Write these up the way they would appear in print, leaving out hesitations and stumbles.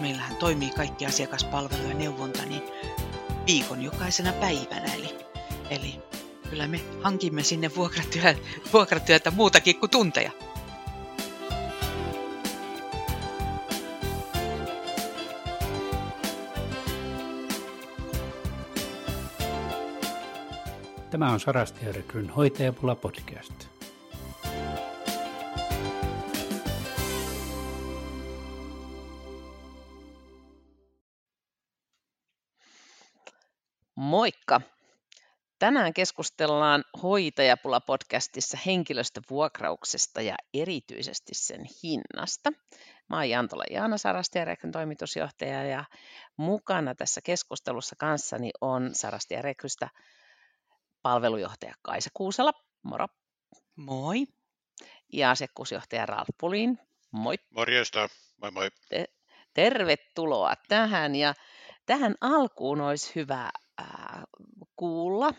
meillähän toimii kaikki asiakaspalvelu ja neuvonta niin viikon jokaisena päivänä. Eli kyllä me hankimme sinne vuokratyötä muutakin kuin tunteja. Tämä on Sarastia Rekryn Hoitajapula-podcast. Moikka! Tänään keskustellaan Hoitajapula-podcastissa henkilöstövuokrauksesta ja erityisesti sen hinnasta. Mä oon Jantola Jaana, Sarastia Rekryn toimitusjohtaja, ja mukana tässä keskustelussa kanssani on Sarastia Rekrystä palvelujohtaja Kaisa Kuusela. Moro. Moi. Ja asiakkuusjohtaja Ralf Wolin. Moi. Morjesta. Moi moi. Tervetuloa tähän. Ja tähän alkuun olisi hyvä kuulla,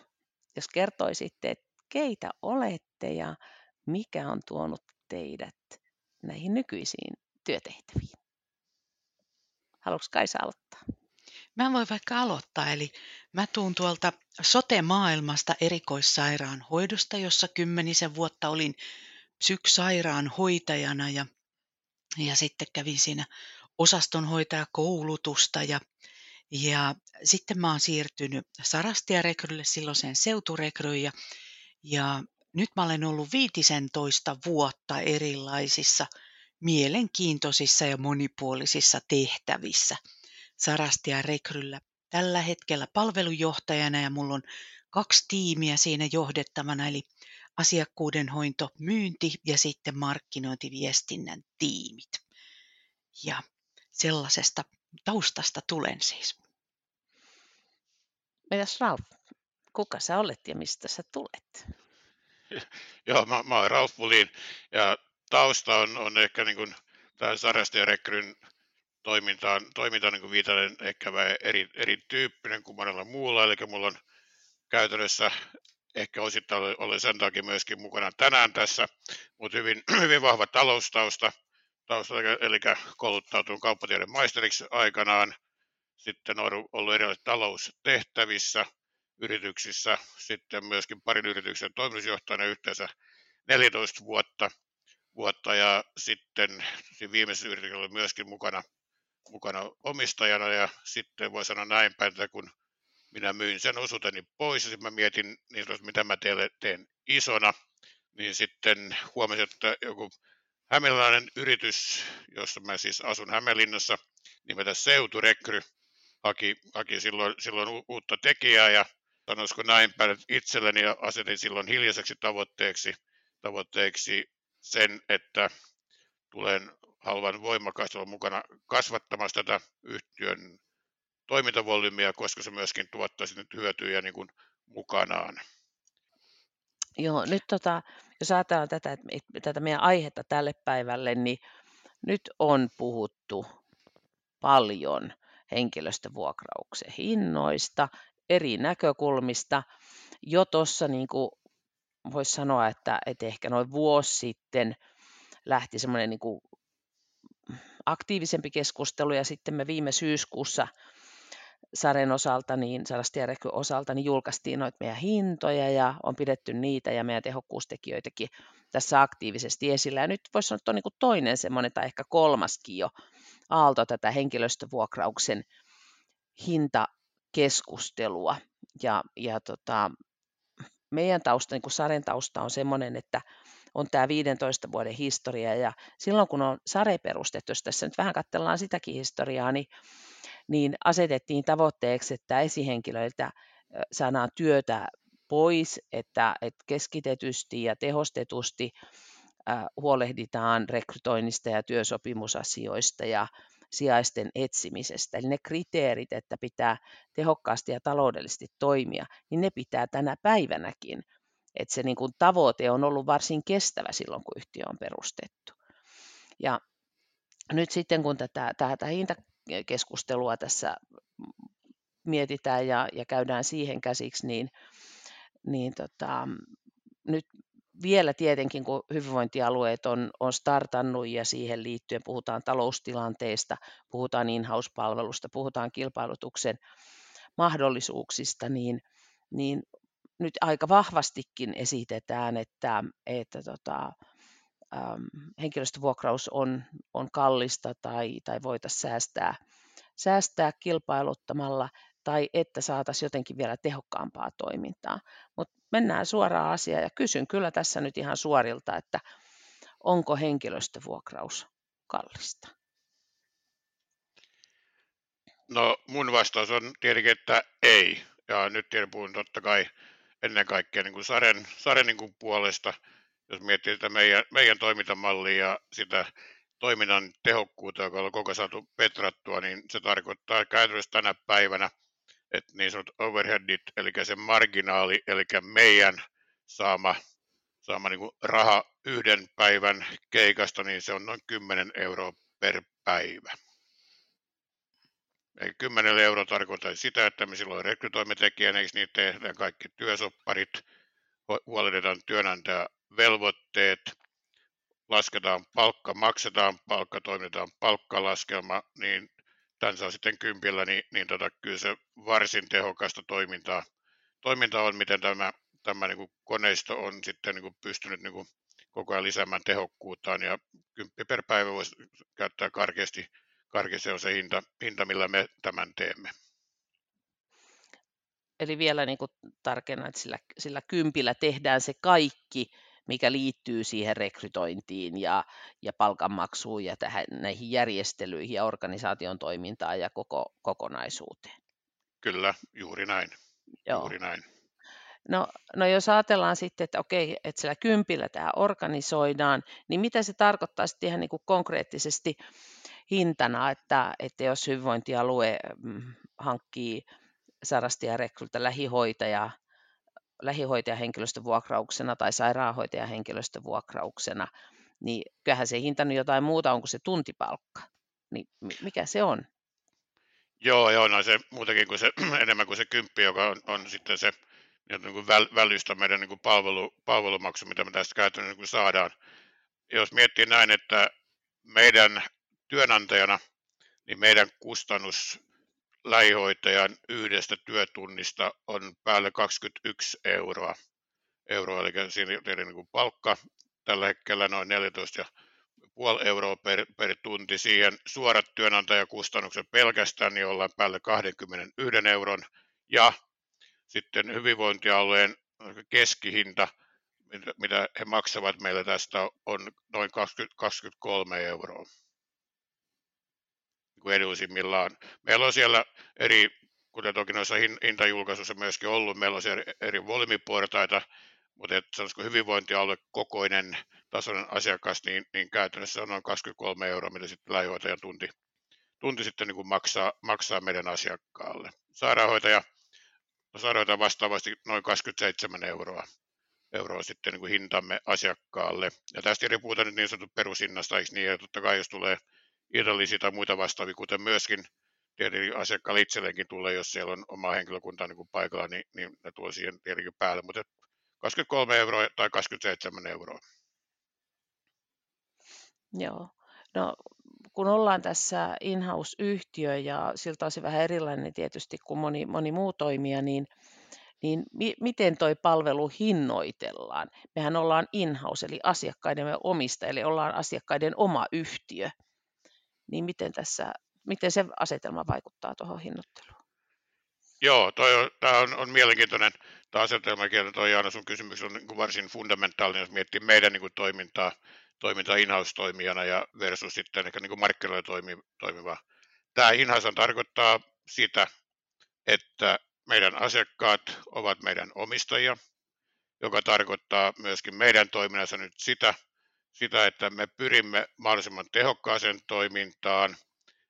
jos kertoisitte, että keitä olette ja mikä on tuonut teidät näihin nykyisiin työtehtäviin. Haluatko Kaisa aloittaa? Mä voin vaikka aloittaa, eli mä tuun tuolta sote-maailmasta erikoissairaanhoidosta, jossa 10 vuotta olin psyksairaanhoitajana ja sitten kävin siinä osastonhoitajakoulutusta ja sitten mä oon siirtynyt Sarastia Rekrylle, silloiseen Seuturekryyn ja nyt mä olen ollut 15 vuotta erilaisissa mielenkiintoisissa ja monipuolisissa tehtävissä Sarastia Rekryllä. Tällä hetkellä palvelujohtajana ja mulla on 2 tiimiä siinä johdettavana, eli asiakkuudenhoito, myynti ja sitten markkinointiviestinnän tiimit. Ja sellaisesta taustasta tulen siis. Mitäs Ralf, kuka sä olet ja mistä sä tulet? Joo, mä olen Ralf Wolin ja tausta on ehkä niin kuin tämän Sarastia Rekryn toimintaan niin kuin viitaten ehkä vähän erityyppinen kuin monella muulla, eli mulla on käytännössä ehkä osittain olen sen takia myöskin mukana tänään tässä, mutta hyvin vahva taloustausta, eli kouluttautun kauppatiedon maisteriksi aikanaan, sitten on ollut erilaisissa taloustehtävissä yrityksissä, sitten myöskin parin yrityksen toimitusjohtajana yhteensä 14 vuotta ja sitten viimeisessä yrityksessä oli myöskin mukana omistajana ja sitten voi sanoa näin päin, että kun minä myin sen osuuteni pois ja sitten mä mietin, mitä mä teen isona, niin sitten huomasin, että joku hämeenlinnainen yritys, jossa mä siis asun Hämeenlinnassa, nimeltä Seuturekry, haki silloin uutta tekijää ja sanoisiko näin päin, että itselleni asetin silloin hiljaiseksi tavoitteeksi sen, että haluan voimakkaasti olla mukana kasvattamassa tätä yhtiön toimintavolyymiä, koska se myöskin tuottaisi nyt hyötyjä niin kuin mukanaan. Joo, nyt jos ajatellaan tätä meidän aihetta tälle päivälle, niin nyt on puhuttu paljon henkilöstövuokrauksen hinnoista, eri näkökulmista. Jo tuossa niin kuin voisi sanoa, että ehkä noin vuosi sitten lähti semmoinen niin kuin aktiivisempi keskustelu ja sitten me viime syyskuussa Saren osalta, niin Sarastia Rekryn osalta, niin julkaistiin noita meidän hintoja ja on pidetty niitä ja meidän tehokkuustekijöitäkin tässä aktiivisesti esillä. Ja nyt voisi sanoa, että on niin kuin toinen semmoinen tai ehkä kolmaskin jo aalto tätä henkilöstövuokrauksen hintakeskustelua. Ja meidän tausta, niin kuin Saren tausta on semmoinen, että on tämä 15 vuoden historia ja silloin kun on Sare perustettu, jos tässä nyt vähän katsellaan sitäkin historiaa, niin asetettiin tavoitteeksi, että esihenkilöiltä saadaan työtä pois, että keskitetysti ja tehostetusti huolehditaan rekrytoinnista ja työsopimusasioista ja sijaisten etsimisestä. Eli ne kriteerit, että pitää tehokkaasti ja taloudellisesti toimia, niin ne pitää tänä päivänäkin. Että se niin kuin tavoite on ollut varsin kestävä silloin, kun yhtiö on perustettu. Ja nyt sitten, kun tätä hintakeskustelua tässä mietitään ja käydään siihen käsiksi, niin nyt vielä tietenkin, kun hyvinvointialueet on startannut ja siihen liittyen puhutaan taloustilanteesta, puhutaan in-house-palvelusta, puhutaan kilpailutuksen mahdollisuuksista, niin nyt aika vahvastikin esitetään, että henkilöstövuokraus on kallista tai voitaisiin säästää kilpailuttamalla tai että saataisiin jotenkin vielä tehokkaampaa toimintaa. Mutta mennään suoraan asiaan ja kysyn kyllä tässä nyt ihan suorilta, että onko henkilöstövuokraus kallista? No mun vastaus on tietenkin, että ei. Ja nyt puhun totta kai ennen kaikkea niin kuin Saren niin kuin puolesta, jos miettii sitä meidän toimintamallia ja sitä toiminnan tehokkuutta, joka on koko saatu petrattua, niin se tarkoittaa käytännössä tänä päivänä, että niin sanotut overheadit, eli se marginaali, eli meidän saama niin kuin raha yhden päivän keikasta, niin se on noin 10 € per päivä. Eli 10 € tarkoittaa sitä, että me silloin rekrytoimme tekijäneeksi, niin tehdään kaikki työsopparit, huolehditaan työnantajan velvoitteet, lasketaan palkka, maksetaan palkka, toimitetaan palkkalaskelma, niin tämän saa sitten 10, niin kyllä se varsin tehokasta toimintaa on, miten tämä niin kuin koneisto on sitten niin kuin pystynyt niin kuin koko ajan lisäämään tehokkuuttaan, ja 10 per päivä voisi käyttää karkeasti on se hinta, millä me tämän teemme. Eli vielä niin kuin tarkennan, että sillä 10 tehdään se kaikki, mikä liittyy siihen rekrytointiin ja palkanmaksuun ja tähän, näihin järjestelyihin ja organisaation toimintaan ja koko kokonaisuuteen. Kyllä, juuri näin. Joo. Juuri näin. No jos ajatellaan sitten, että okei, että sillä 10 tämä organisoidaan, niin mitä se tarkoittaa sitten ihan niin kuin konkreettisesti hintana, että jos hyvinvointialue hankkii Sarastia Rekryltä lähihoitajahenkilöstövuokrauksena tai sairaanhoitajahenkilöstövuokrauksena, niin kyllähän se hinta on jotain muuta, onko se tuntipalkka, niin mikä se on? Joo, no se muutakin kuin se, enemmän kuin se 10, joka on sitten se niin kuin välystä meidän niin kuin palvelumaksu, mitä me tästä käytännössä niin kuin saadaan. Jos miettii näin, että meidän työnantajana, niin meidän kustannus lähihoitajan yhdestä työtunnista on päälle 21 €, eli siinä on niin kuin palkka tällä hetkellä noin 14,5 € per tunti. Siihen suorat työnantajakustannukset pelkästään, niin ollaan päälle 21 €, ja sitten hyvinvointialueen keskihinta, mitä he maksavat meille tästä, on noin 23 €. Edullisimmillaan. Meillä on siellä eri, kuten toki noissa hintajulkaisuissa myöskin ollut, meillä on siellä eri volyymiportaita, mutta sanoisiko hyvinvointialuekokoinen tasoinen asiakas, niin käytännössä on noin 23 €, mitä sitten lähihoitajan tunti sitten niin kuin maksaa meidän asiakkaalle. Sairaanhoitaja vastaavasti noin 27 € sitten niin kuin hintamme asiakkaalle. Ja tästä riippuu nyt niin sanottu perushinnasta, eikö niin? Ja totta kai jos tulee irrallisia tai muita vastaavia, kuten myöskin tietenkin asiakkaalle itselleenkin tulee, jos siellä on omaa henkilökuntaa niin paikalla, niin ne tulee siihen tietenkin päälle, mutta 23 € tai 27 €. Joo, no kun ollaan tässä in-house-yhtiö ja siltä on se vähän erilainen tietysti kuin moni muu toimija, niin miten toi palvelu hinnoitellaan? Mehän ollaan in-house, eli asiakkaidemme omista, eli ollaan asiakkaiden oma yhtiö. Niin miten se asetelma vaikuttaa tuohon hinnoitteluun? Joo, tämä on mielenkiintoinen asetelma, ja tuo Jaana sun kysymys on niin kuin varsin fundamentaalinen, jos miettii meidän niin kuin toimintaa in-house-toimijana ja versus sitten ehkä niin kuin markkinoilla toimiva. Tämä in-house tarkoittaa sitä, että meidän asiakkaat ovat meidän omistajia, joka tarkoittaa myöskin meidän toiminnassa nyt sitä, että me pyrimme mahdollisimman tehokkaaseen toimintaan,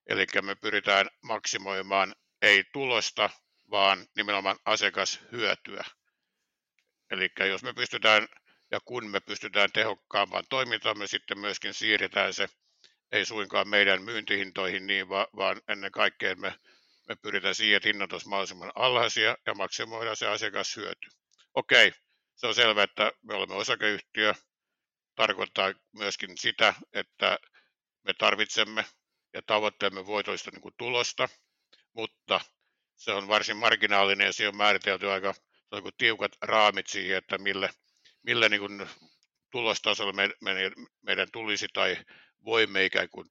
eli me pyritään maksimoimaan ei tulosta, vaan nimenomaan asiakashyötyä. Eli jos me pystytään ja kun me pystytään tehokkaampaan toimintaan, me sitten myöskin siirretään se, ei suinkaan meidän myyntihintoihin, niin, vaan ennen kaikkea me pyritään siihen, että hinnat olisivat mahdollisimman alhaisia ja maksimoidaan se asiakashyöty. Okei, Se on selvää, että me olemme osakeyhtiö. Tarkoittaa myöskin sitä, että me tarvitsemme ja tavoitteemme voitoista niin kuin tulosta, mutta se on varsin marginaalinen ja siihen on määritelty aika tiukat raamit siihen, että millä niin kuin tulostasolla meidän tulisi tai voimme ikään kuin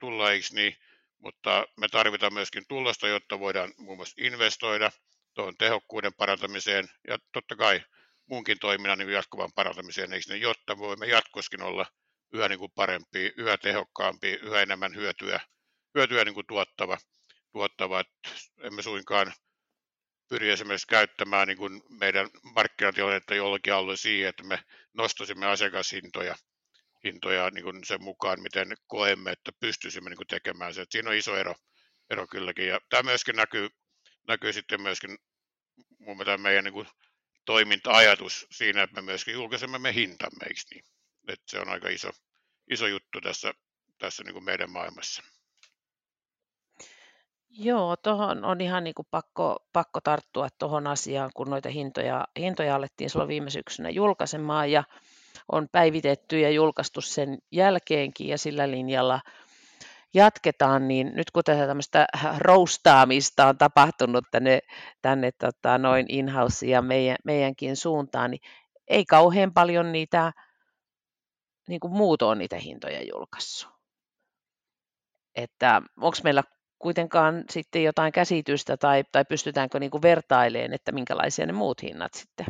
tulla eikö niin, mutta me tarvitaan myöskin tulosta, jotta voidaan muun muassa investoida tuohon tehokkuuden parantamiseen ja totta kai muunkin toiminnan niin jatkuvan parantamiseen, eikö niin, jotta voimme jatkossakin olla yhä niin kuin parempia, yhä tehokkaampia, yhä enemmän hyötyä niin kuin tuottava. Että emme suinkaan pyri esimerkiksi käyttämään niin kuin meidän markkinatilannetta jollakin alueella siihen, että me nostaisimme asiakashintoja niin kuin sen mukaan, miten koemme, että pystyisimme niin kuin tekemään se. Että siinä on iso ero kylläkin. Ja tämä myöskin näkyy sitten myöskin muun muassa meidän niin kuin toiminta-ajatus siinä, että me myöskin julkaisemme me hintamme, eikö niin? Että se on aika iso juttu tässä niin kuin meidän maailmassa. Joo, tuohon on ihan niin kuin pakko tarttua tuohon asiaan, kun noita hintoja alettiin silloin viime syksynä julkaisemaan ja on päivitetty ja julkaistu sen jälkeenkin ja sillä linjalla jatketaan, niin nyt kun tätä tämmöistä roustaamista on tapahtunut tänne in-house ja meidänkin suuntaan, niin ei kauhean paljon niitä niin kuin muut on niitä hintoja julkaissut. Että onko meillä kuitenkaan sitten jotain käsitystä tai pystytäänkö niin kuin vertailemaan, että minkälaisia ne muut hinnat sitten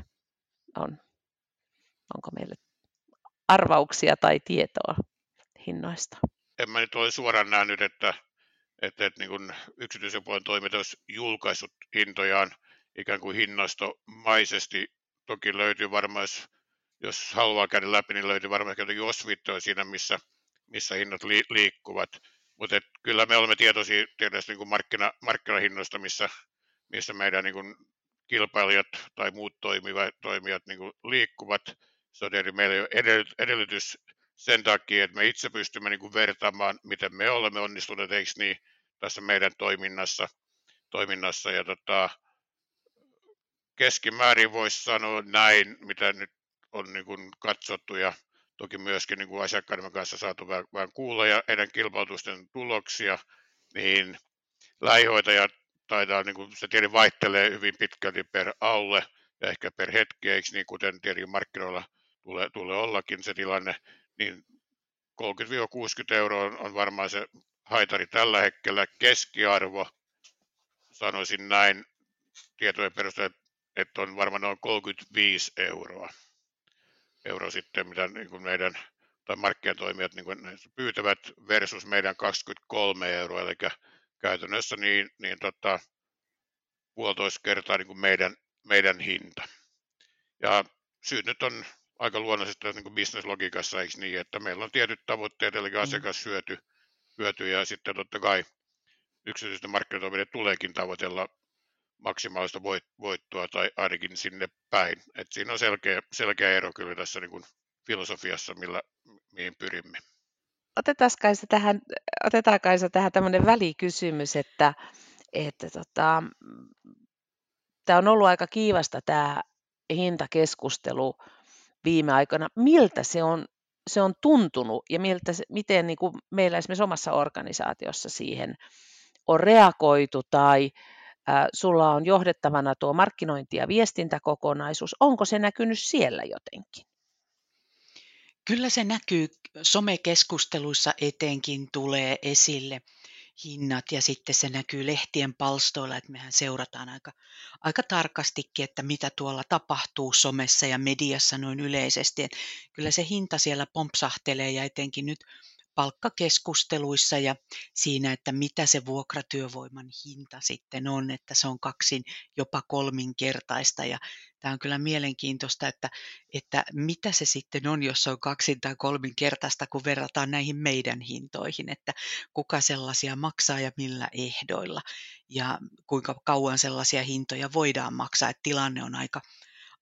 on? Onko meillä arvauksia tai tietoa hinnoista? En mä nyt ole suoraan nähnyt, että niin kuin yksityisen puolen toimijat olisi julkaissut hintojaan ikään kuin hinnastomaisesti. Toki löytyy varmaan, jos haluaa käydä läpi, niin löytyy varmaan jotakin osviittoja siinä, missä hinnat liikkuvat. Mutta kyllä me olemme tietoisia tietysti niin kuin markkinahinnoista, missä meidän niin kuin kilpailijat tai muut toimijat niin kuin liikkuvat. Se on tietysti meillä edellytys sen takia, että me itse pystymme niin kuin vertaamaan, miten me olemme onnistuneet, eikö niin, tässä meidän toiminnassa. Ja keskimäärin voisi sanoa näin, mitä nyt on niin kuin katsottu ja toki myöskin niin kuin asiakkaiden kanssa saatu vähän kuulla ja heidän kilpailutusten tuloksia, niin lähihoitaja taitaa, niin kuin se tiedä vaihtelee hyvin pitkälti per alue ja ehkä per hetki, eikö niin, kuten tiedä markkinoilla tulee ollakin se tilanne, niin 30-60 € on varmaan se haitari tällä hetkellä. Keskiarvo, sanoisin näin tietojen perusteella, että on varmaan noin 35 euroa sitten, mitä niin meidän tai markkinatoimijat niin pyytävät versus meidän 23 €, eli käytännössä niin 1,5 kertaa niin meidän hinta. Ja syyt nyt on aika luonnollisesti niin business-logiikassa, eikö niin, että meillä on tietyt tavoitteet, eli asiakashyöty ja sitten totta kai yksityisten markkinatoimijoiden tuleekin tavoitella maksimaalista voittoa tai ainakin sinne päin. Et siinä on selkeä ero kyllä tässä niin kuin filosofiassa, mihin pyrimme. Otetaan Kaisa tähän tämmöinen välikysymys, että tämä on ollut aika kiivasta tämä hintakeskustelu viime aikoina. Miltä se on tuntunut ja miten niin kuin meillä esimerkiksi omassa organisaatiossa siihen on reagoitu tai sulla on johdettavana tuo markkinointi- ja viestintäkokonaisuus. Onko se näkynyt siellä jotenkin? Kyllä se näkyy. Somekeskusteluissa etenkin tulee esille hinnat ja sitten se näkyy lehtien palstoilla, että mehän seurataan aika tarkastikin, että mitä tuolla tapahtuu somessa ja mediassa noin yleisesti. Että kyllä se hinta siellä pompsahtelee ja etenkin nyt palkkakeskusteluissa ja siinä, että mitä se vuokratyövoiman hinta sitten on, että se on 2, jopa 3-kertaista ja tämä on kyllä mielenkiintoista, että mitä se sitten on, jos se on 2- tai 3-kertaista, kun verrataan näihin meidän hintoihin, että kuka sellaisia maksaa ja millä ehdoilla ja kuinka kauan sellaisia hintoja voidaan maksaa, että tilanne on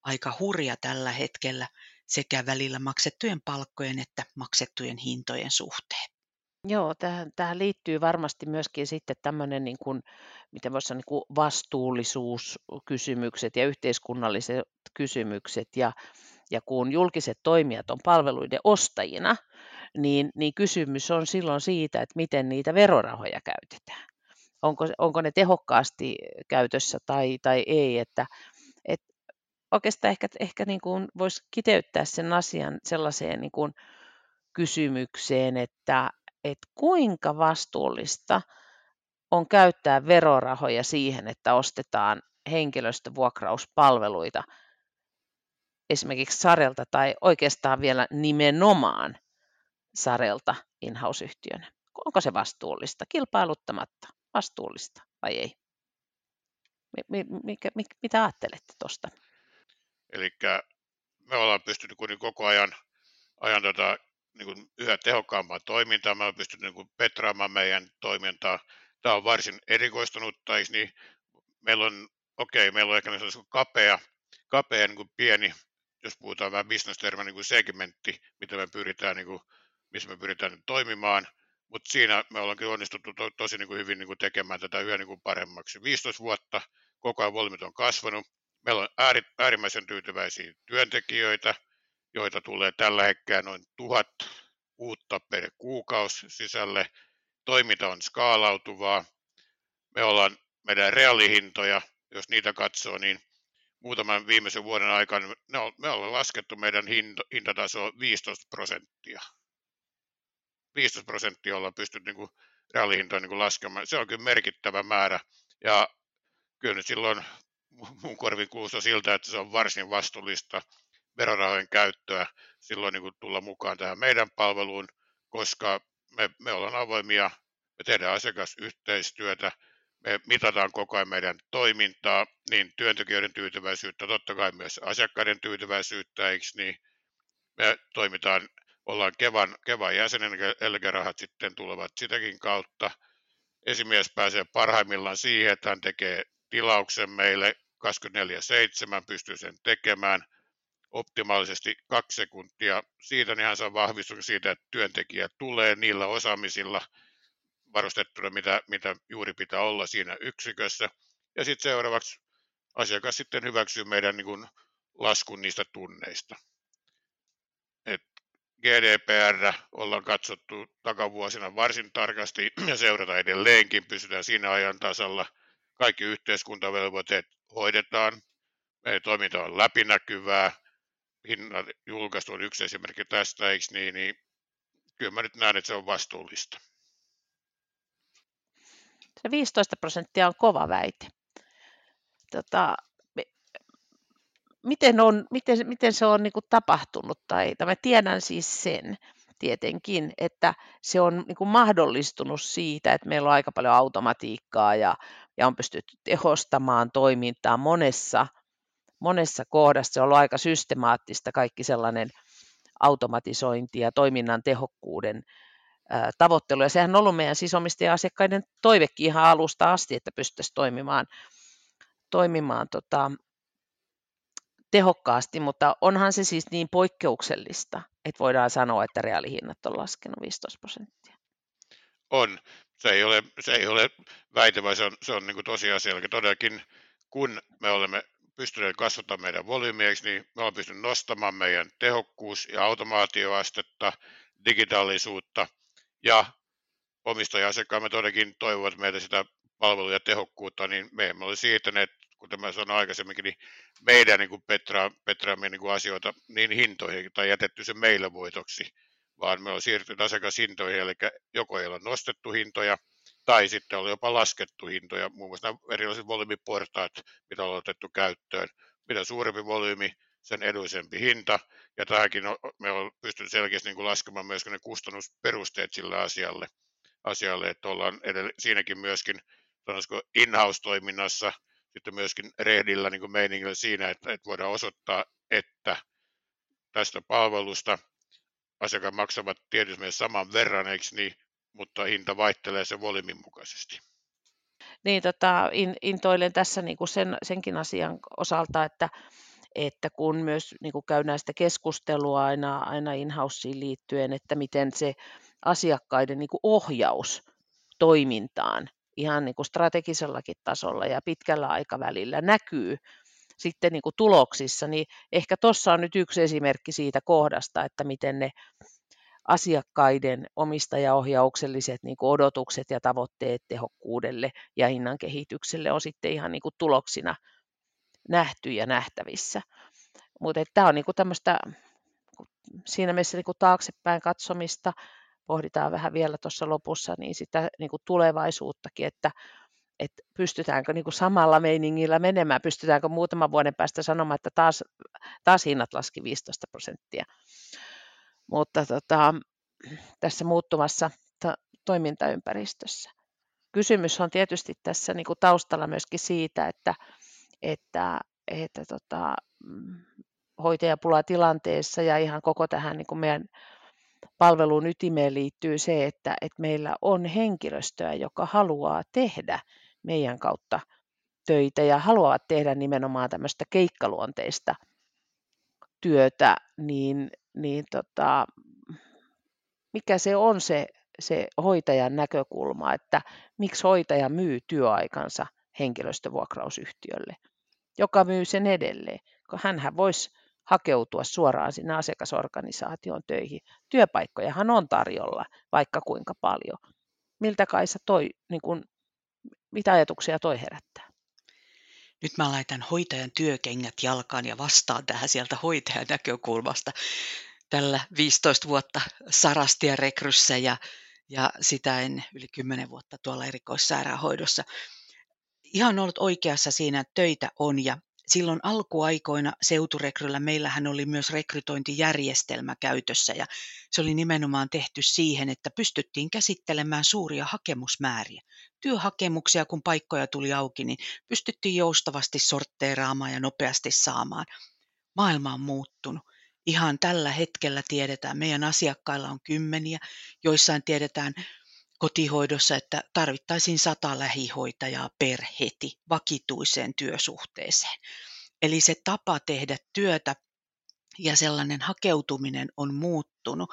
aika hurja tällä hetkellä sekä välillä maksettujen palkkojen että maksettujen hintojen suhteen. Joo, tähän liittyy varmasti myöskin sitten tämmöinen, niin kuin, miten voisi sanoa, niin kuin vastuullisuuskysymykset ja yhteiskunnalliset kysymykset. Ja kun julkiset toimijat on palveluiden ostajina, niin kysymys on silloin siitä, että miten niitä verorahoja käytetään. Onko ne tehokkaasti käytössä tai ei, että oikeastaan ehkä niin kuin voisi kiteyttää sen asian sellaiseen niin kuin kysymykseen, että kuinka vastuullista on käyttää verorahoja siihen, että ostetaan henkilöstövuokrauspalveluita esimerkiksi Sarelta tai oikeastaan vielä nimenomaan Sarelta in-house-yhtiönä. Onko se vastuullista, kilpailuttamatta, vastuullista vai ei? Mitä ajattelette tuosta? Eli me ollaan pystynyt koko ajan niin yhä tehokkaampaa toimintaa. Me ollaan pystynyt niin petraamaan meidän toimintaa. Tämä on varsin erikoistunutta. Niin meillä on ehkä kapea niin pieni, jos puhutaan vähän business-termä niin segmentti, missä me pyritään nyt toimimaan. Mutta siinä me ollaan kyllä onnistuttu tosi niin hyvin niin tekemään tätä yhä niin paremmaksi. 15 vuotta, koko ajan volyymit on kasvanut. Meillä on äärimmäisen tyytyväisiä työntekijöitä, joita tulee tällä hetkellä noin 1000 uutta per kuukausi sisälle. Toiminta on skaalautuvaa. Me ollaan meidän reaalihintoja, jos niitä katsoo, niin muutaman viimeisen vuoden aikana me ollaan laskettu meidän hintatasoa 15%. 15% ollaan pystynyt niin reaalihintoja niin laskemaan. Se on kyllä merkittävä määrä ja kyllä nyt silloin mun korvin kuulostaa siltä, että se on varsin vastuullista verorahojen käyttöä silloin niin kuin tulla mukaan tähän meidän palveluun, koska me ollaan avoimia, me tehdään asiakasyhteistyötä, me mitataan koko ajan meidän toimintaa, niin työntekijöiden tyytyväisyyttä, totta kai myös asiakkaiden tyytyväisyyttä, eikö niin? Me ollaan Kevan jäsenen, eli rahat sitten tulevat sitäkin kautta. Esimies pääsee parhaimmillaan siihen, että hän tekee tilauksen meille 24/7, pystyy sen tekemään optimaalisesti 2 sekuntia. Siitä niin hän saa vahvistuksen siitä, että työntekijä tulee niillä osaamisilla varustettuna, mitä juuri pitää olla siinä yksikössä. Ja sitten seuraavaksi asiakas sitten hyväksyy meidän niin kuin laskun niistä tunneista. Et GDPR ollaan katsottu takavuosina varsin tarkasti ja seurata edelleenkin, pysytään siinä ajan tasalla. Kaikki yhteiskuntavelvoitteet hoidetaan, meidän toiminta on läpinäkyvää, hinnan julkaistu on yksi esimerkki tästä, eikö niin, niin kyllä mä nyt näen, että se on vastuullista. Se 15% on kova väite. Miten se on niin kuin tapahtunut? Mä tiedän siis sen tietenkin, että se on niin kuin mahdollistunut siitä, että meillä on aika paljon automatiikkaa ja on pystytty tehostamaan toimintaa monessa kohdassa. Se on ollut aika systemaattista kaikki sellainen automatisointi ja toiminnan tehokkuuden tavoittelu. Ja sehän on ollut meidän siis omistaja-asiakkaiden toivekin ihan alusta asti, että pystyttäisiin toimimaan tehokkaasti, mutta onhan se siis niin poikkeuksellista, että voidaan sanoa, että reaalihinnat on laskenut 15%. On. Se ei ole väite, vaan se on niin kuin tosiasia. Eli todellakin, kun me olemme pystyneet kasvattamaan meidän volyymiiksi, niin me olemme pystyneet nostamaan meidän tehokkuus- ja automaatioastetta, digitaalisuutta, ja omistaja-asiakkaamme todellakin toivovat meitä sitä palvelua ja tehokkuutta, niin me emme ole siirtäneet, kuten mä sanoin aikaisemminkin, niin meidän niin petraamme niin asioita niin hintoihin tai jätetty se meille voitoksi, vaan me on siirtynyt asiakashintoihin, eli joko ei ole nostettu hintoja tai sitten on jopa laskettu hintoja, muun muassa nämä erilaiset volyymiportaat, mitä on otettu käyttöön. Mitä suurempi volyymi, sen edullisempi hinta, ja tähänkin me on pystynyt selkeästi niin laskemaan myös ne kustannusperusteet sille asialle, että ollaan siinäkin myöskin in-house-toiminnassa, sitten myöskin rehdillä niin kuin meiningillä siinä, että voidaan osoittaa, että tästä palvelusta asiakkaat maksavat tietysti myös saman verran, eikö niin, mutta hinta vaihtelee sen volyymin mukaisesti. Niin, intoilen tässä niin kuin senkin asian osalta, että kun myös niin kuin käydään sitä keskustelua aina in-houseen liittyen, että miten se asiakkaiden niin kuin ohjaus toimintaan ihan niin kuin strategisellakin tasolla ja pitkällä aikavälillä näkyy sitten niin kuin tuloksissa, niin ehkä tuossa on nyt yksi esimerkki siitä kohdasta, että miten ne asiakkaiden omistajaohjaukselliset niin kuin odotukset ja tavoitteet tehokkuudelle ja hinnan kehitykselle on sitten ihan niin kuin tuloksina nähty ja nähtävissä. Mutta tämä on niin kuin tämmöistä siinä mielessä niin kuin taaksepäin katsomista, pohditaan vähän vielä tuossa lopussa niin sitä niin kuin tulevaisuuttakin, että pystytäänkö niin kuin samalla meiningillä menemään, pystytäänkö muutaman vuoden päästä sanomaan, että taas hinnat laski 15%. Mutta tässä muuttuvassa toimintaympäristössä. Kysymys on tietysti tässä niin kuin taustalla myöskin siitä, että hoitajapulatilanteessa ja ihan koko tähän niin kuin meidän palvelun ytimeen liittyy se, että meillä on henkilöstöä, joka haluaa tehdä meidän kautta töitä ja haluavat tehdä nimenomaan tämmöistä keikkaluonteista työtä, niin mikä se on se hoitajan näkökulma, että miksi hoitaja myy työaikansa henkilöstövuokrausyhtiölle, joka myy sen edelleen, kun hänhän voisi hakeutua suoraan sinne asiakasorganisaation töihin. Työpaikkojahan on tarjolla vaikka kuinka paljon. Miltä Kaisa mitä ajatuksia toi herättää? Nyt mä laitan hoitajan työkengät jalkaan ja vastaan tähän sieltä hoitajan näkökulmasta. Tällä 15 vuotta Sarastia Rekryssä ja sitä en yli 10 vuotta tuolla erikoissairaanhoidossa. Ihan ollut oikeassa siinä, että töitä on ja silloin alkuaikoina Seuturekryllä meillähän oli myös rekrytointijärjestelmä käytössä ja se oli nimenomaan tehty siihen, että pystyttiin käsittelemään suuria hakemusmääriä. Työhakemuksia, kun paikkoja tuli auki, niin pystyttiin joustavasti sortteeraamaan ja nopeasti saamaan. Maailma on muuttunut. Ihan tällä hetkellä tiedetään, meidän asiakkailla on kymmeniä, joissain tiedetään kotihoidossa, että tarvittaisiin 100 lähihoitajaa per heti vakituiseen työsuhteeseen. Eli se tapa tehdä työtä ja sellainen hakeutuminen on muuttunut.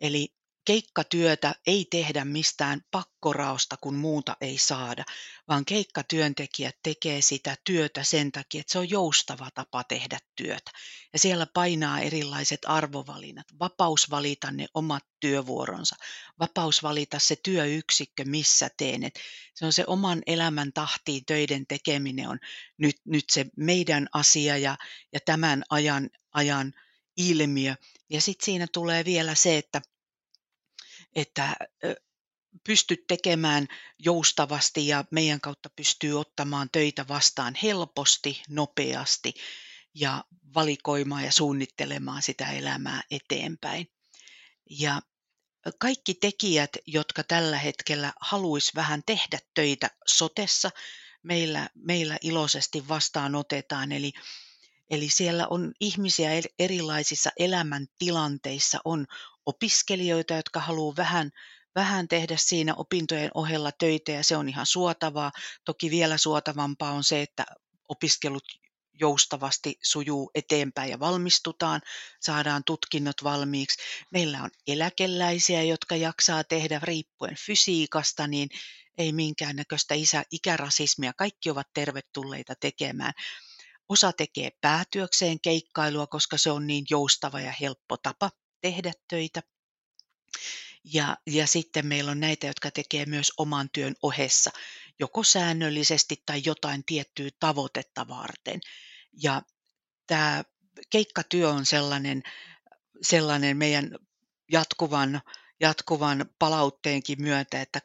Eli keikkatyötä ei tehdä mistään pakkoraosta, kun muuta ei saada, vaan keikkatyöntekijät tekee sitä työtä sen takia, että se on joustava tapa tehdä työtä. Ja siellä painaa erilaiset arvovalinnat, vapaus valita ne omat työvuoronsa, vapaus valita se työyksikkö, missä teen. Et se on se oman elämän tahtiin töiden tekeminen on nyt se meidän asia ja tämän ajan ilmiö. Ja sitten siinä tulee vielä se, että pystyt tekemään joustavasti ja meidän kautta pystyy ottamaan töitä vastaan helposti, nopeasti ja valikoimaan ja suunnittelemaan sitä elämää eteenpäin. Ja kaikki tekijät, jotka tällä hetkellä haluaisi vähän tehdä töitä sotessa, meillä iloisesti vastaanotetaan. Eli siellä on ihmisiä erilaisissa elämäntilanteissa, on opiskelijoita, jotka haluaa vähän tehdä siinä opintojen ohella töitä ja se on ihan suotavaa. Toki vielä suotavampaa on se, että opiskelut joustavasti sujuu eteenpäin ja valmistutaan, saadaan tutkinnot valmiiksi. Meillä on eläkeläisiä, jotka jaksaa tehdä riippuen fysiikasta, niin ei minkäännäköistä ikärasismia. Kaikki ovat tervetulleita tekemään. Osa tekee päätyökseen keikkailua, koska se on niin joustava ja helppo tapa tehdä töitä. Ja sitten meillä on näitä, jotka tekee myös oman työn ohessa, joko säännöllisesti tai jotain tiettyä tavoitetta varten. Ja tämä keikkatyö on sellainen meidän jatkuvan palautteenkin myötä, että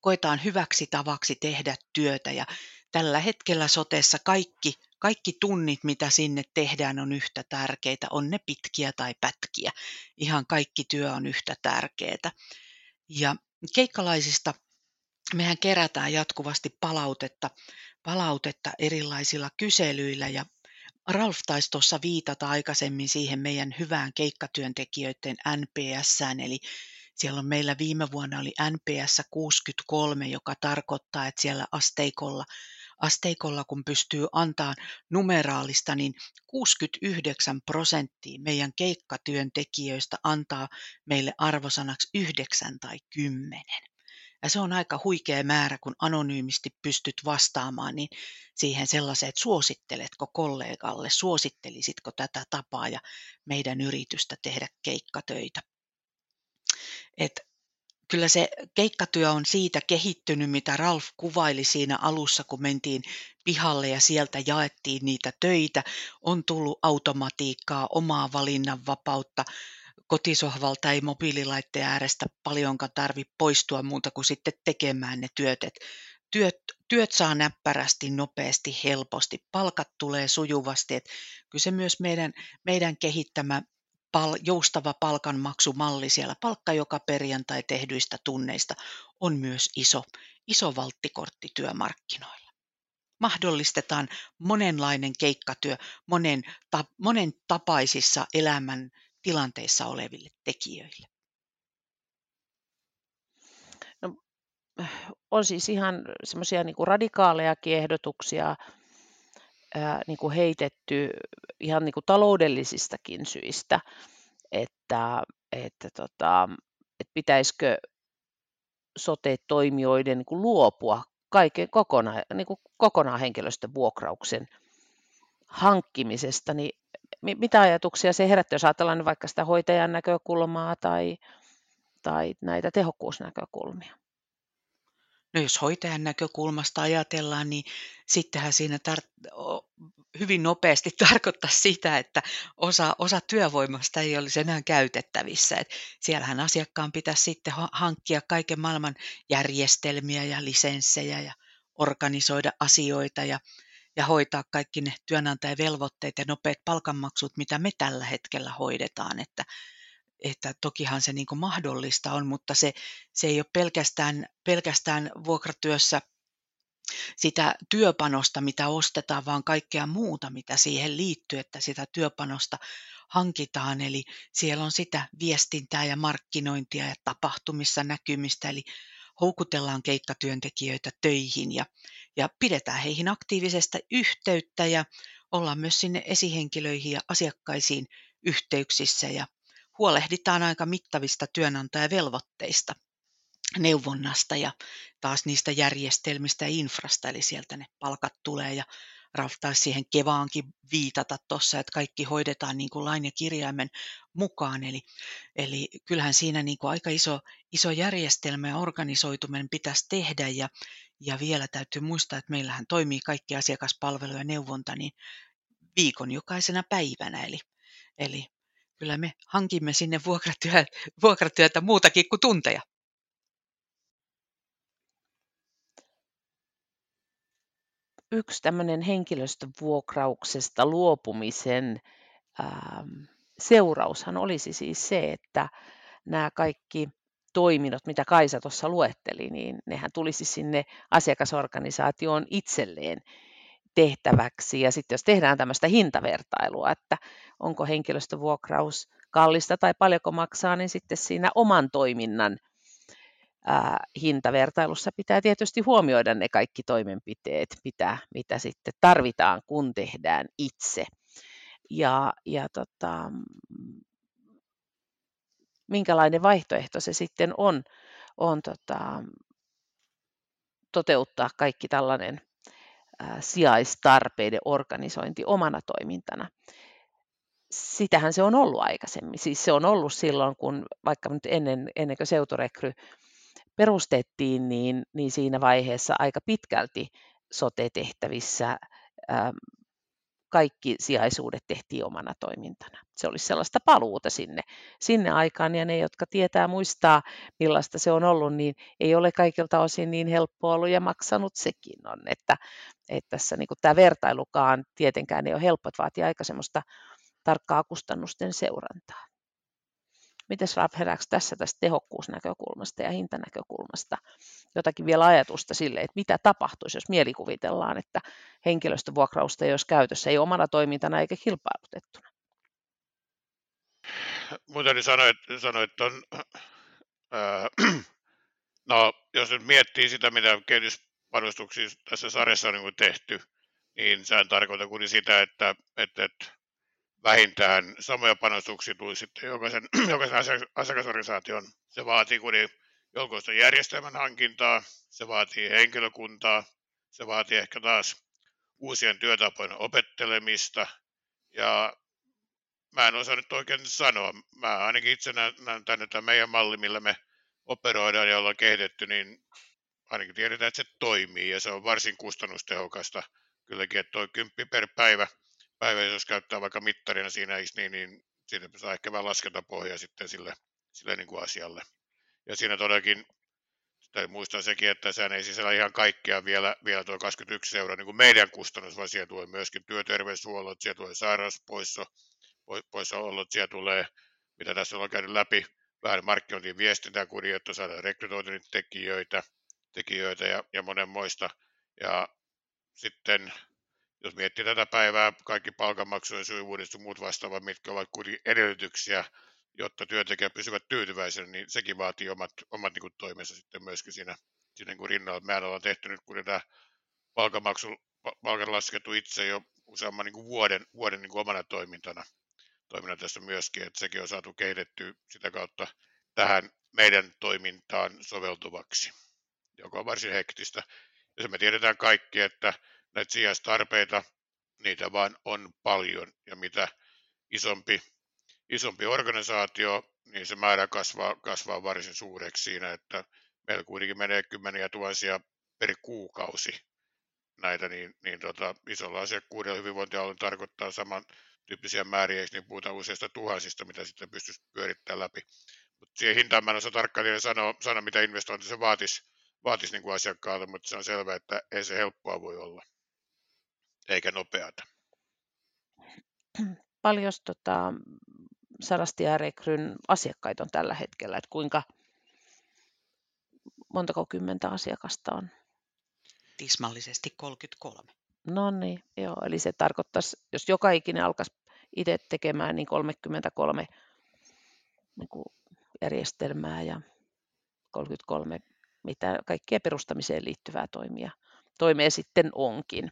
koetaan hyväksi tavaksi tehdä työtä. Ja tällä hetkellä sotessa kaikki tunnit, mitä sinne tehdään, on yhtä tärkeitä, on ne pitkiä tai pätkiä. Ihan kaikki työ on yhtä tärkeää. Ja keikkalaisista mehän kerätään jatkuvasti palautetta erilaisilla kyselyillä. Ja Ralf taisi tuossa viitata aikaisemmin siihen meidän hyvään keikkatyöntekijöiden NPS:ään, eli siellä on meillä viime vuonna oli NPS 63, joka tarkoittaa, että siellä asteikolla asteikolla, kun pystyy antamaan numeraalista, niin 69% meidän keikkatyöntekijöistä antaa meille arvosanaksi 9 tai 10. Ja se on aika huikea määrä, kun anonyymisti pystyt vastaamaan niin siihen sellaiseen, että suositteletko kollegalle, suosittelisitko tätä tapaa ja meidän yritystä tehdä keikkatöitä. Et kyllä se keikkatyö on siitä kehittynyt, mitä Ralf kuvaili siinä alussa, kun mentiin pihalle ja sieltä jaettiin niitä töitä. On tullut automatiikkaa, omaa valinnanvapautta. Kotisohvalta ei mobiililaitteen äärestä paljonkaan tarvitse poistua muuta kuin sitten tekemään ne työt. Työt saa näppärästi, nopeasti, helposti. Palkat tulee sujuvasti. Et kyllä se myös meidän kehittämä joustava palkanmaksumalli siellä, palkka joka perjantai tehdyistä tunneista, on myös iso valttikortti työmarkkinoilla. Mahdollistetaan monenlainen keikkatyö monen tapaisissa elämän tilanteissa oleville tekijöille. No, on siis ihan semmoisia niin kuin radikaalejakin ehdotuksia niin kuin heitetty ihan niin kuin taloudellisistakin syistä, että pitäisikö sote-toimijoiden niin kuin luopua kaiken kokonaan henkilöstövuokrauksen hankkimisesta, niin mitä ajatuksia se herättää, jos ajatellaan vaikka sitä hoitajan näkökulmaa tai näitä tehokkuusnäkökulmia? No jos hoitajan näkökulmasta ajatellaan, niin sittenhän siinä hyvin nopeasti tarkoittaa sitä, että osa työvoimasta ei olisi enää käytettävissä. Et siellähän asiakkaan pitäisi sitten hankkia kaiken maailman järjestelmiä ja lisenssejä ja organisoida asioita ja hoitaa kaikki ne työnantajavelvoitteet ja nopeat palkanmaksut, mitä me tällä hetkellä hoidetaan. Että tokihan se niin kuin mahdollista on, mutta se ei ole pelkästään vuokratyössä sitä työpanosta, mitä ostetaan, vaan kaikkea muuta, mitä siihen liittyy, että sitä työpanosta hankitaan. Eli siellä on sitä viestintää ja markkinointia ja tapahtumissa näkymistä, eli houkutellaan keikkatyöntekijöitä töihin ja pidetään heihin aktiivisesta yhteyttä ja ollaan myös sinne esihenkilöihin ja asiakkaisiin yhteyksissä ja huolehditaan aika mittavista työnantajavelvoitteista, neuvonnasta ja taas niistä järjestelmistä ja infrasta, eli sieltä ne palkat tulee ja Ralf taisi siihen Kevaankin viitata tuossa, että kaikki hoidetaan niin kuin lain ja kirjaimen mukaan. Eli kyllähän siinä niin kuin aika iso järjestelmä ja organisoituminen pitäisi tehdä. Ja vielä täytyy muistaa, että meillähän toimii kaikki asiakaspalvelu ja neuvonta niin viikon jokaisena päivänä. Eli kyllä me hankimme sinne vuokratyötä muutakin kuin tunteja. Yksi tämmöinen henkilöstövuokrauksesta luopumisen seuraushan olisi siis se, että nämä kaikki toiminnot, mitä Kaisa tuossa luetteli, niin nehän tulisi sinne asiakasorganisaatioon itselleen tehtäväksi. Ja sitten jos tehdään tämmöistä hintavertailua, että onko henkilöstövuokraus kallista tai paljonko maksaa, niin sitten siinä oman toiminnan hintavertailussa pitää tietysti huomioida ne kaikki toimenpiteet, mitä sitten tarvitaan, kun tehdään itse. Ja minkälainen vaihtoehto se sitten on toteuttaa kaikki tällainen sijaistarpeiden organisointi omana toimintana. Sitähän se on ollut aikaisemmin. Siis se on ollut silloin, kun vaikka nyt ennen kuin Seuturekry perustettiin, niin siinä vaiheessa aika pitkälti sote-tehtävissä kaikki sijaisuudet tehtiin omana toimintana. Se olisi sellaista paluuta sinne aikaan, ja ne, jotka tietää muistaa, millaista se on ollut, niin ei ole kaikilta osin niin helppoa ollut, ja maksanut sekin on. Että tässä niin kuin tämä vertailukaan tietenkään ei ole helppo, vaatii aika semmoista tarkkaa kustannusten seurantaa. Mites Ralf, herääkö tästä tehokkuusnäkökulmasta ja hintanäkökulmasta jotakin vielä ajatusta sille, että mitä tapahtuisi, jos mielikuvitellaan, että henkilöstövuokrausta ei olisi käytössä, ei omana toimintana eikä kilpailutettuna? Mun täytyy sanoa, että on, jos nyt miettii sitä, mitä panostuksia tässä sarjassa on niin tehty, niin sehän tarkoittaa kuin sitä, että vähintään samoja panostuksia tulisi sitten jokaisen asiakasorganisaation. Se vaatii kuin jonkinlaista järjestelmän hankintaa, se vaatii henkilökuntaa, se vaatii ehkä taas uusien työtapojen opettelemista. Ja mä en osaa nyt oikein sanoa. Mä ainakin itse näen tänne tämän meidän malli, millä me operoidaan ja ollaan kehitetty, niin ainakin tiedetään, että se toimii ja se on varsin kustannustehokasta. Kylläkin, että toi 10 per päivä, jos käyttää vaikka mittarina siinä, niin siitä saa ehkä vähän laskentapohjaa sitten sille niin kuin asialle. Ja siinä todellakin, muistan sekin, että sehän ei sisällä ihan kaikkea vielä tuo 21 € niin kuin meidän kustannus, vaan siellä tulee myöskin työterveyshuollot, siellä tulee sairauspoissaolot, siellä tulee, mitä tässä ollaan käynyt läpi, vähän markkinointiin viestintää kuin, että saadaan rekrytoitua niitä tekijöitä ja monenmoista. Ja sitten jos miettii tätä päivää, kaikki palkanmaksujen sujuvuudet ja muut vastaavat, mitkä ovat kuitenkin edellytyksiä, jotta työntekijät pysyvät tyytyväisenä, niin sekin vaatii omat niin kuin, toimensa sitten myöskin siinä niin rinnalla. Mehän ollaan tehty nyt, kun tämä palkan laskettu itse jo useamman niin kuin vuoden niin kuin omana toimintana tässä myöskin, että sekin on saatu kehitetty sitä kautta tähän meidän toimintaan soveltuvaksi, joka on varsin hektistä. Ja me tiedetään kaikki, että näitä sijaistarpeita, niitä vaan on paljon, ja mitä isompi organisaatio, niin se määrä kasvaa varsin suureksi siinä, että meillä kuitenkin menee kymmeniä tuhansia per kuukausi näitä, niin isolla asiakkuudella hyvinvointialueella tarkoittaa samantyyppisiä määriä, niin puhutaan useista tuhansista, mitä sitten pystyisi pyörittämään läpi. Mutta siihen hintaan mä en osaa tarkkaan sanoa, mitä investointi se vaatisi niin kuin asiakkaalta, mutta se on selvää, että ei se helppoa voi olla, eikä nopeata. Paljon Sarastia Rekryn asiakkaita on tällä hetkellä, että kuinka montako kymmentä asiakasta on? Tismallisesti 33. No niin, joo, eli se tarkoittaisi, jos joka ikinen alkaisi itse tekemään, niin 33 niin kuin järjestelmää ja 33 mitä kaikkia perustamiseen liittyvää toimea sitten onkin.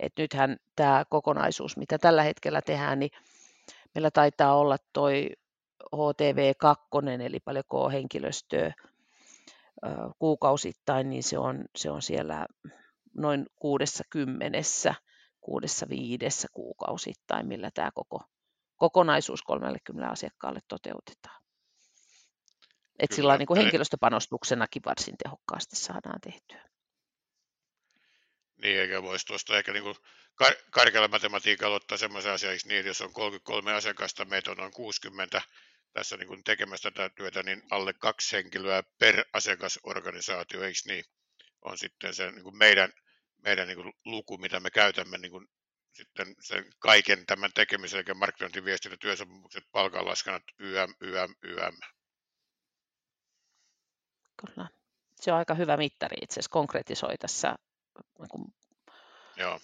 Et nythän tämä kokonaisuus, mitä tällä hetkellä tehdään, niin meillä taitaa olla toi HTV2, eli paljonko on henkilöstöä kuukausittain, niin se on siellä noin 65 kuukausittain, millä tämä kokonaisuus 30 asiakkaalle toteutetaan. Että sillä niin kuin henkilöstöpanostuksenakin varsin tehokkaasti saadaan tehtyä. Niin, eikä voisi tuosta ehkä niin kuin karkealla matematiikalla ottaa semmoisen asian, niin jos on 33 asiakasta, meitä on noin 60 tässä niin kuin tekemässä tätä työtä, niin alle 2 henkilöä per asiakasorganisaatio, eikö niin, on sitten se niin kuin meidän niin kuin luku, mitä me käytämme niin kuin sitten sen kaiken tämän tekemisen, eli markkinointi, viestintä, työsopimukset, palkanlaskannat, YM. Kyllä. Se on aika hyvä mittari itse asiassa, konkretisoi tässä, joo.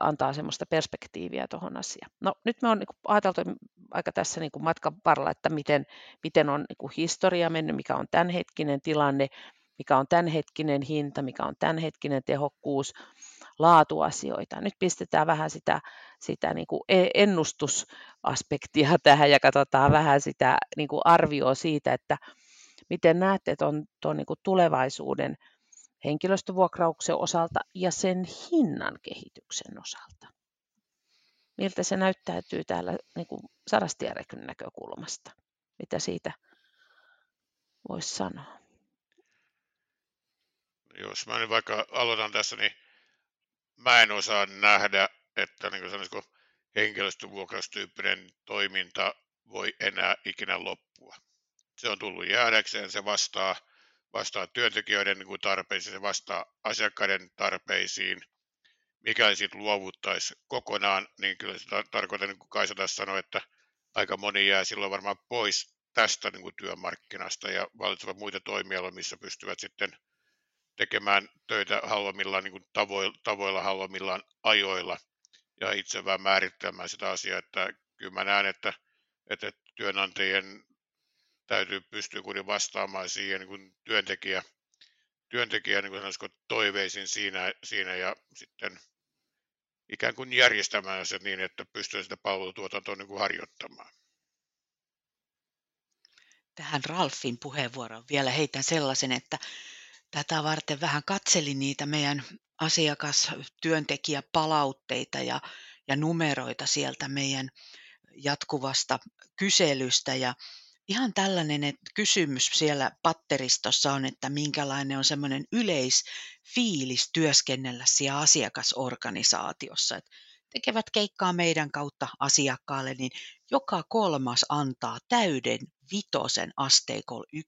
Antaa semmoista perspektiiviä tuohon asiaan. No nyt me on niin kuin ajateltu aika tässä niin kuin matkan varrella, että miten on niin kuin historia mennyt, mikä on tämänhetkinen tilanne, mikä on tämänhetkinen hinta, mikä on tämänhetkinen tehokkuus, laatuasioita. Nyt pistetään vähän sitä niin kuin ennustusaspektia tähän ja katsotaan vähän sitä niin kuin arvioa siitä, että miten näette tuon niin kuin tulevaisuuden henkilöstövuokrauksen osalta ja sen hinnan kehityksen osalta? Miltä se näyttäytyy täällä niin kuin Sarastia Rekryn näkökulmasta? Mitä siitä voisi sanoa? Jos mä nyt vaikka aloitan tässä, niin mä en osaa nähdä, että niin kuin sanoisiko, henkilöstövuokraustyyppinen toiminta voi enää ikinä loppua. Se on tullut jäädäkseen, se vastaa työntekijöiden tarpeisiin, se vastaa asiakkaiden tarpeisiin. Mikäli siitä luovuttaisiin kokonaan, niin kyllä se tarkoittaa, niin kuin Kaisa tässä sanoi, että aika moni jää silloin varmaan pois tästä niin kuin työmarkkinasta ja valitsevat muita toimialoja, missä pystyvät sitten tekemään töitä haluamillaan niin kuin tavoilla, haluamillaan ajoilla ja itse vähän määrittelemään sitä asiaa, että kyllä mä näen, että työnantajien täytyy pystyä vastaamaan siihen niin kuin työntekijän niin toiveisiin siinä ja sitten ikään kuin järjestämään se niin, että pystyy sitä palvelutuotantoa niin kuin harjoittamaan. Tähän Ralfin puheenvuoroon vielä heitän sellaisen, että tätä varten vähän katselin niitä meidän asiakastyöntekijäpalautteita ja numeroita sieltä meidän jatkuvasta kyselystä. Ja ihan tällainen että kysymys siellä patteristossa on, että minkälainen on semmoinen yleisfiilis työskennellä siellä asiakasorganisaatiossa. Että tekevät keikkaa meidän kautta asiakkaalle, niin joka kolmas antaa täyden vitosen asteikolla 1-5.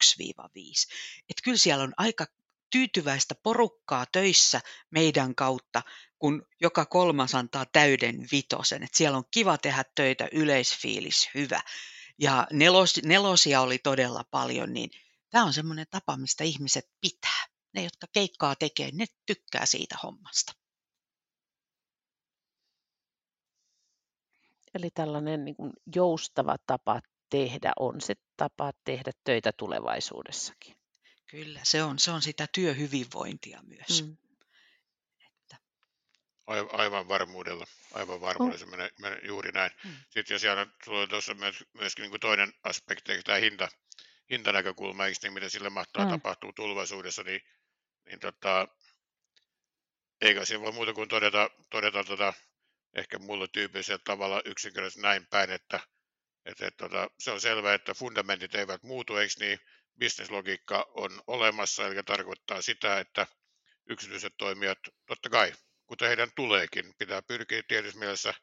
Että kyllä siellä on aika tyytyväistä porukkaa töissä meidän kautta, kun joka kolmas antaa täyden vitosen. Et siellä on kiva tehdä töitä, yleisfiilis hyvä. Ja nelosia oli todella paljon, niin tämä on semmoinen tapa, mistä ihmiset pitää. Ne, jotka keikkaa tekee, ne tykkää siitä hommasta. Eli tällainen niin kuin joustava tapa tehdä on se tapa tehdä töitä tulevaisuudessakin. Kyllä, se on sitä työhyvinvointia myös. Mm. Että. Aivan varmuudella se menee juuri näin. Mm. Sitten jos Jaana, tulee tuossa myöskin niin kuin toinen aspekti, eli tämä hintanäkökulma, eikö niin, mitä sille mahtaa tapahtua tulevaisuudessa, niin eikä siinä voi muuta kuin todeta ehkä mulle tyypillisellä tavalla yksinkertaisesti näin päin, että se on selvää, että fundamentit eivät muutu, eikö niin? Businesslogiikka on olemassa, eli tarkoittaa sitä, että yksityiset toimijat, totta kai, kuten heidän tuleekin, pitää pyrkiä tietyssä mielessä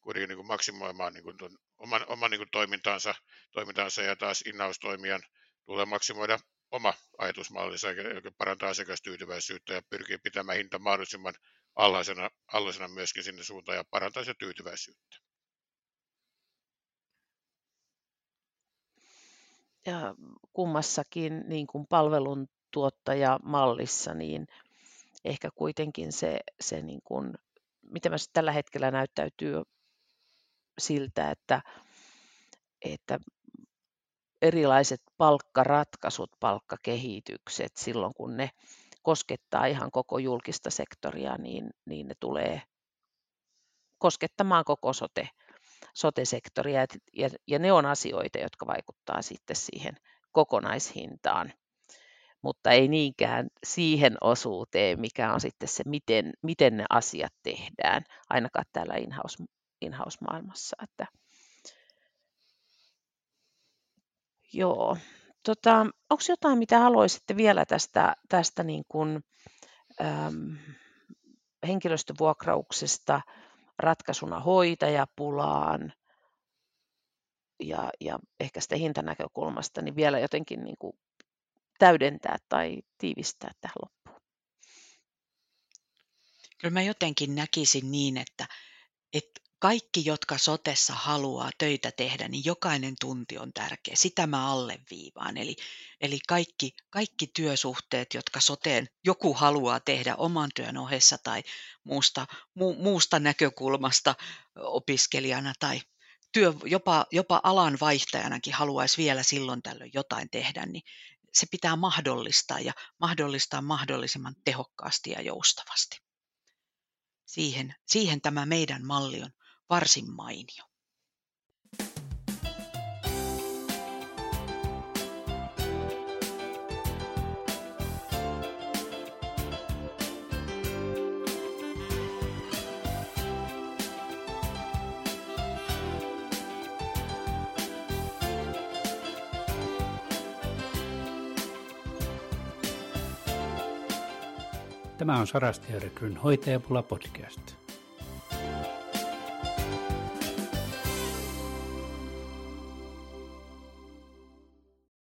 kuitenkin niin kuin maksimoimaan niin kuin oman niin kuin toimintaansa ja taas in-house-toimijan tulee maksimoida oma ajatusmallinsa, joka parantaa asiakastyytyväisyyttä ja pyrkii pitämään hinta mahdollisimman alhaisena myöskin sinne suuntaan ja parantaa sitä tyytyväisyyttä. Ja kummassakin niin kuin palveluntuottajamallissa, niin ehkä kuitenkin se niin kuin, mitä se tällä hetkellä näyttäytyy siltä, että erilaiset palkkaratkaisut, palkkakehitykset silloin, kun ne koskettaa ihan koko julkista sektoria, niin ne tulee koskettamaan koko sote-sektoria ja ne on asioita, jotka vaikuttaa sitten siihen kokonaishintaan, mutta ei niinkään siihen osuuteen, mikä on sitten se, miten ne asiat tehdään, ainakaan täällä in-house-maailmassa. Että. Joo. Onko jotain, mitä haluaisitte vielä tästä niin kuin, henkilöstövuokrauksesta ratkaisuna hoitajapulaan ja ehkä sitä hintanäkökulmasta, niin vielä jotenkin niin kuin täydentää tai tiivistää tähän loppuun? Kyllä mä jotenkin näkisin niin, että kaikki, jotka sotessa haluaa töitä tehdä, niin jokainen tunti on tärkeä. Sitä mä alleviivaan. Eli kaikki työsuhteet, jotka soteen joku haluaa tehdä oman työn ohessa tai muusta näkökulmasta opiskelijana tai jopa alan vaihtajanakin haluaisi vielä silloin tällöin jotain tehdä, niin se pitää mahdollistaa ja mahdollistaa mahdollisimman tehokkaasti ja joustavasti. Siihen tämä meidän malli on varsin mainio. Tämä on Sarastia Rekryn Hoitajapula-podcast.